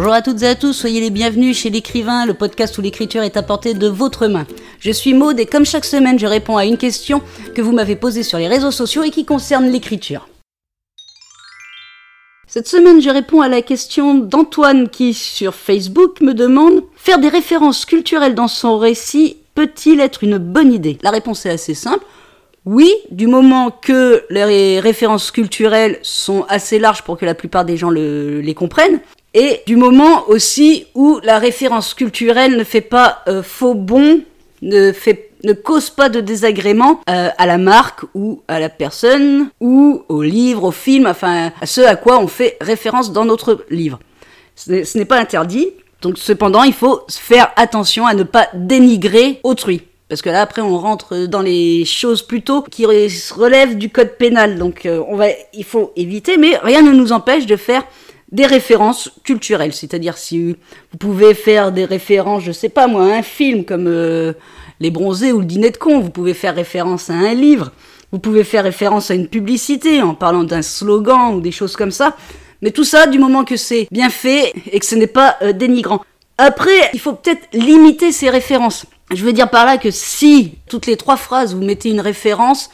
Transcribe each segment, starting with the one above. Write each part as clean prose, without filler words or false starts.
Bonjour à toutes et à tous, soyez les bienvenus chez l'écrivain, le podcast où l'écriture est à portée de votre main. Je suis Maude et comme chaque semaine, je réponds à une question que vous m'avez posée sur les réseaux sociaux et qui concerne l'écriture. Cette semaine, je réponds à la question d'Antoine qui, sur Facebook, me demande « Faire des références culturelles dans son récit peut-il être une bonne idée ?» La réponse est assez simple. Oui, du moment que les références culturelles sont assez larges pour que la plupart des gens les comprennent, et du moment aussi où la référence culturelle ne fait pas faux bond, ne cause pas de désagrément à la marque ou à la personne ou au livre, au film, enfin à ce à quoi on fait référence dans notre livre. Ce n'est pas interdit, donc cependant il faut faire attention à ne pas dénigrer autrui. Parce que là, après, on rentre dans les choses plutôt qui relèvent du code pénal. Donc, il faut éviter, mais rien ne nous empêche de faire des références culturelles. C'est-à-dire, si vous pouvez faire des références, je sais pas moi, à un film comme Les bronzés ou Le dîner de cons, vous pouvez faire référence à un livre, vous pouvez faire référence à une publicité en parlant d'un slogan ou des choses comme ça. Mais tout ça, du moment que c'est bien fait et que ce n'est pas dénigrant. Après, il faut peut-être limiter ces références. Je veux dire par là que si, toutes les 3 phrases, vous mettez une référence,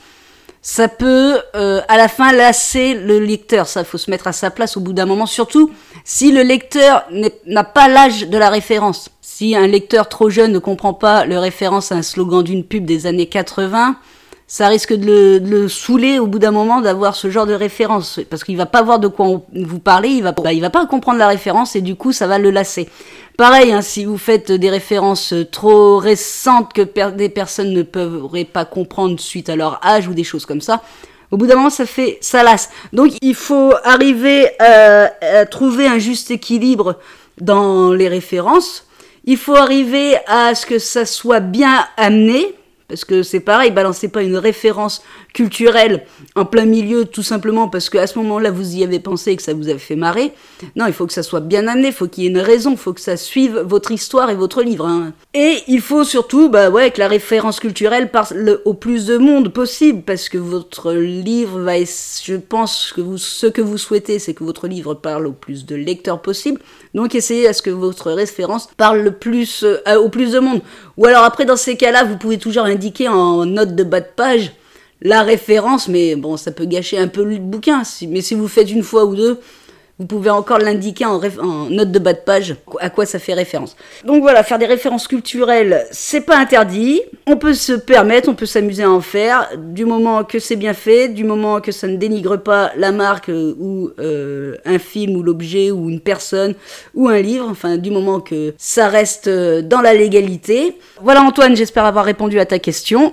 ça peut, à la fin, lasser le lecteur. Ça, faut se mettre à sa place au bout d'un moment. Surtout, si le lecteur n'a pas l'âge de la référence. Si un lecteur trop jeune ne comprend pas le référence à un slogan d'une pub des années 80, ça risque de le saouler au bout d'un moment d'avoir ce genre de référence. Parce qu'il va pas voir de quoi vous parlez, il va pas comprendre la référence et du coup, ça va le lasser. Pareil, hein, si vous faites des références trop récentes que des personnes ne pourraient pas comprendre suite à leur âge ou des choses comme ça, au bout d'un moment, ça lasse. Donc, il faut arriver à trouver un juste équilibre dans les références. Il faut arriver à ce que ça soit bien amené, parce que c'est pareil, balancez pas une référence culturelle en plein milieu tout simplement parce qu'à ce moment-là vous y avez pensé et que ça vous a fait marrer. Non, il faut que ça soit bien amené, il faut qu'il y ait une raison, il faut que ça suive votre histoire et votre livre. Hein. Et il faut surtout que la référence culturelle parle au plus de monde possible parce que votre livre je pense que ce que vous souhaitez, c'est que votre livre parle au plus de lecteurs possible. Donc essayez à ce que votre référence parle le plus au plus de monde. Ou alors après dans ces cas-là, vous pouvez toujours indiquer en note de bas de page la référence, mais bon, ça peut gâcher un peu le bouquin, mais si vous faites une fois ou deux, vous pouvez encore l'indiquer en note de bas de page à quoi ça fait référence. Donc voilà, faire des références culturelles, c'est pas interdit, on peut se permettre, on peut s'amuser à en faire, du moment que c'est bien fait, du moment que ça ne dénigre pas la marque ou un film ou l'objet ou une personne ou un livre, enfin du moment que ça reste dans la légalité. Voilà Antoine, j'espère avoir répondu à ta question.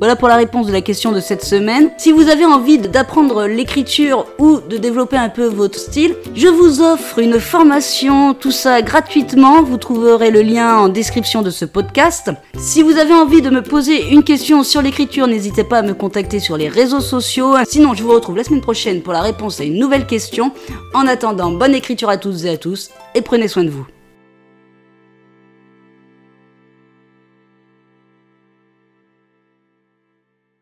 Voilà pour la réponse de la question de cette semaine. Si vous avez envie d'apprendre l'écriture ou de développer un peu votre style, je vous offre une formation, tout ça gratuitement. Vous trouverez le lien en description de ce podcast. Si vous avez envie de me poser une question sur l'écriture, n'hésitez pas à me contacter sur les réseaux sociaux. Sinon, je vous retrouve la semaine prochaine pour la réponse à une nouvelle question. En attendant, bonne écriture à toutes et à tous et prenez soin de vous.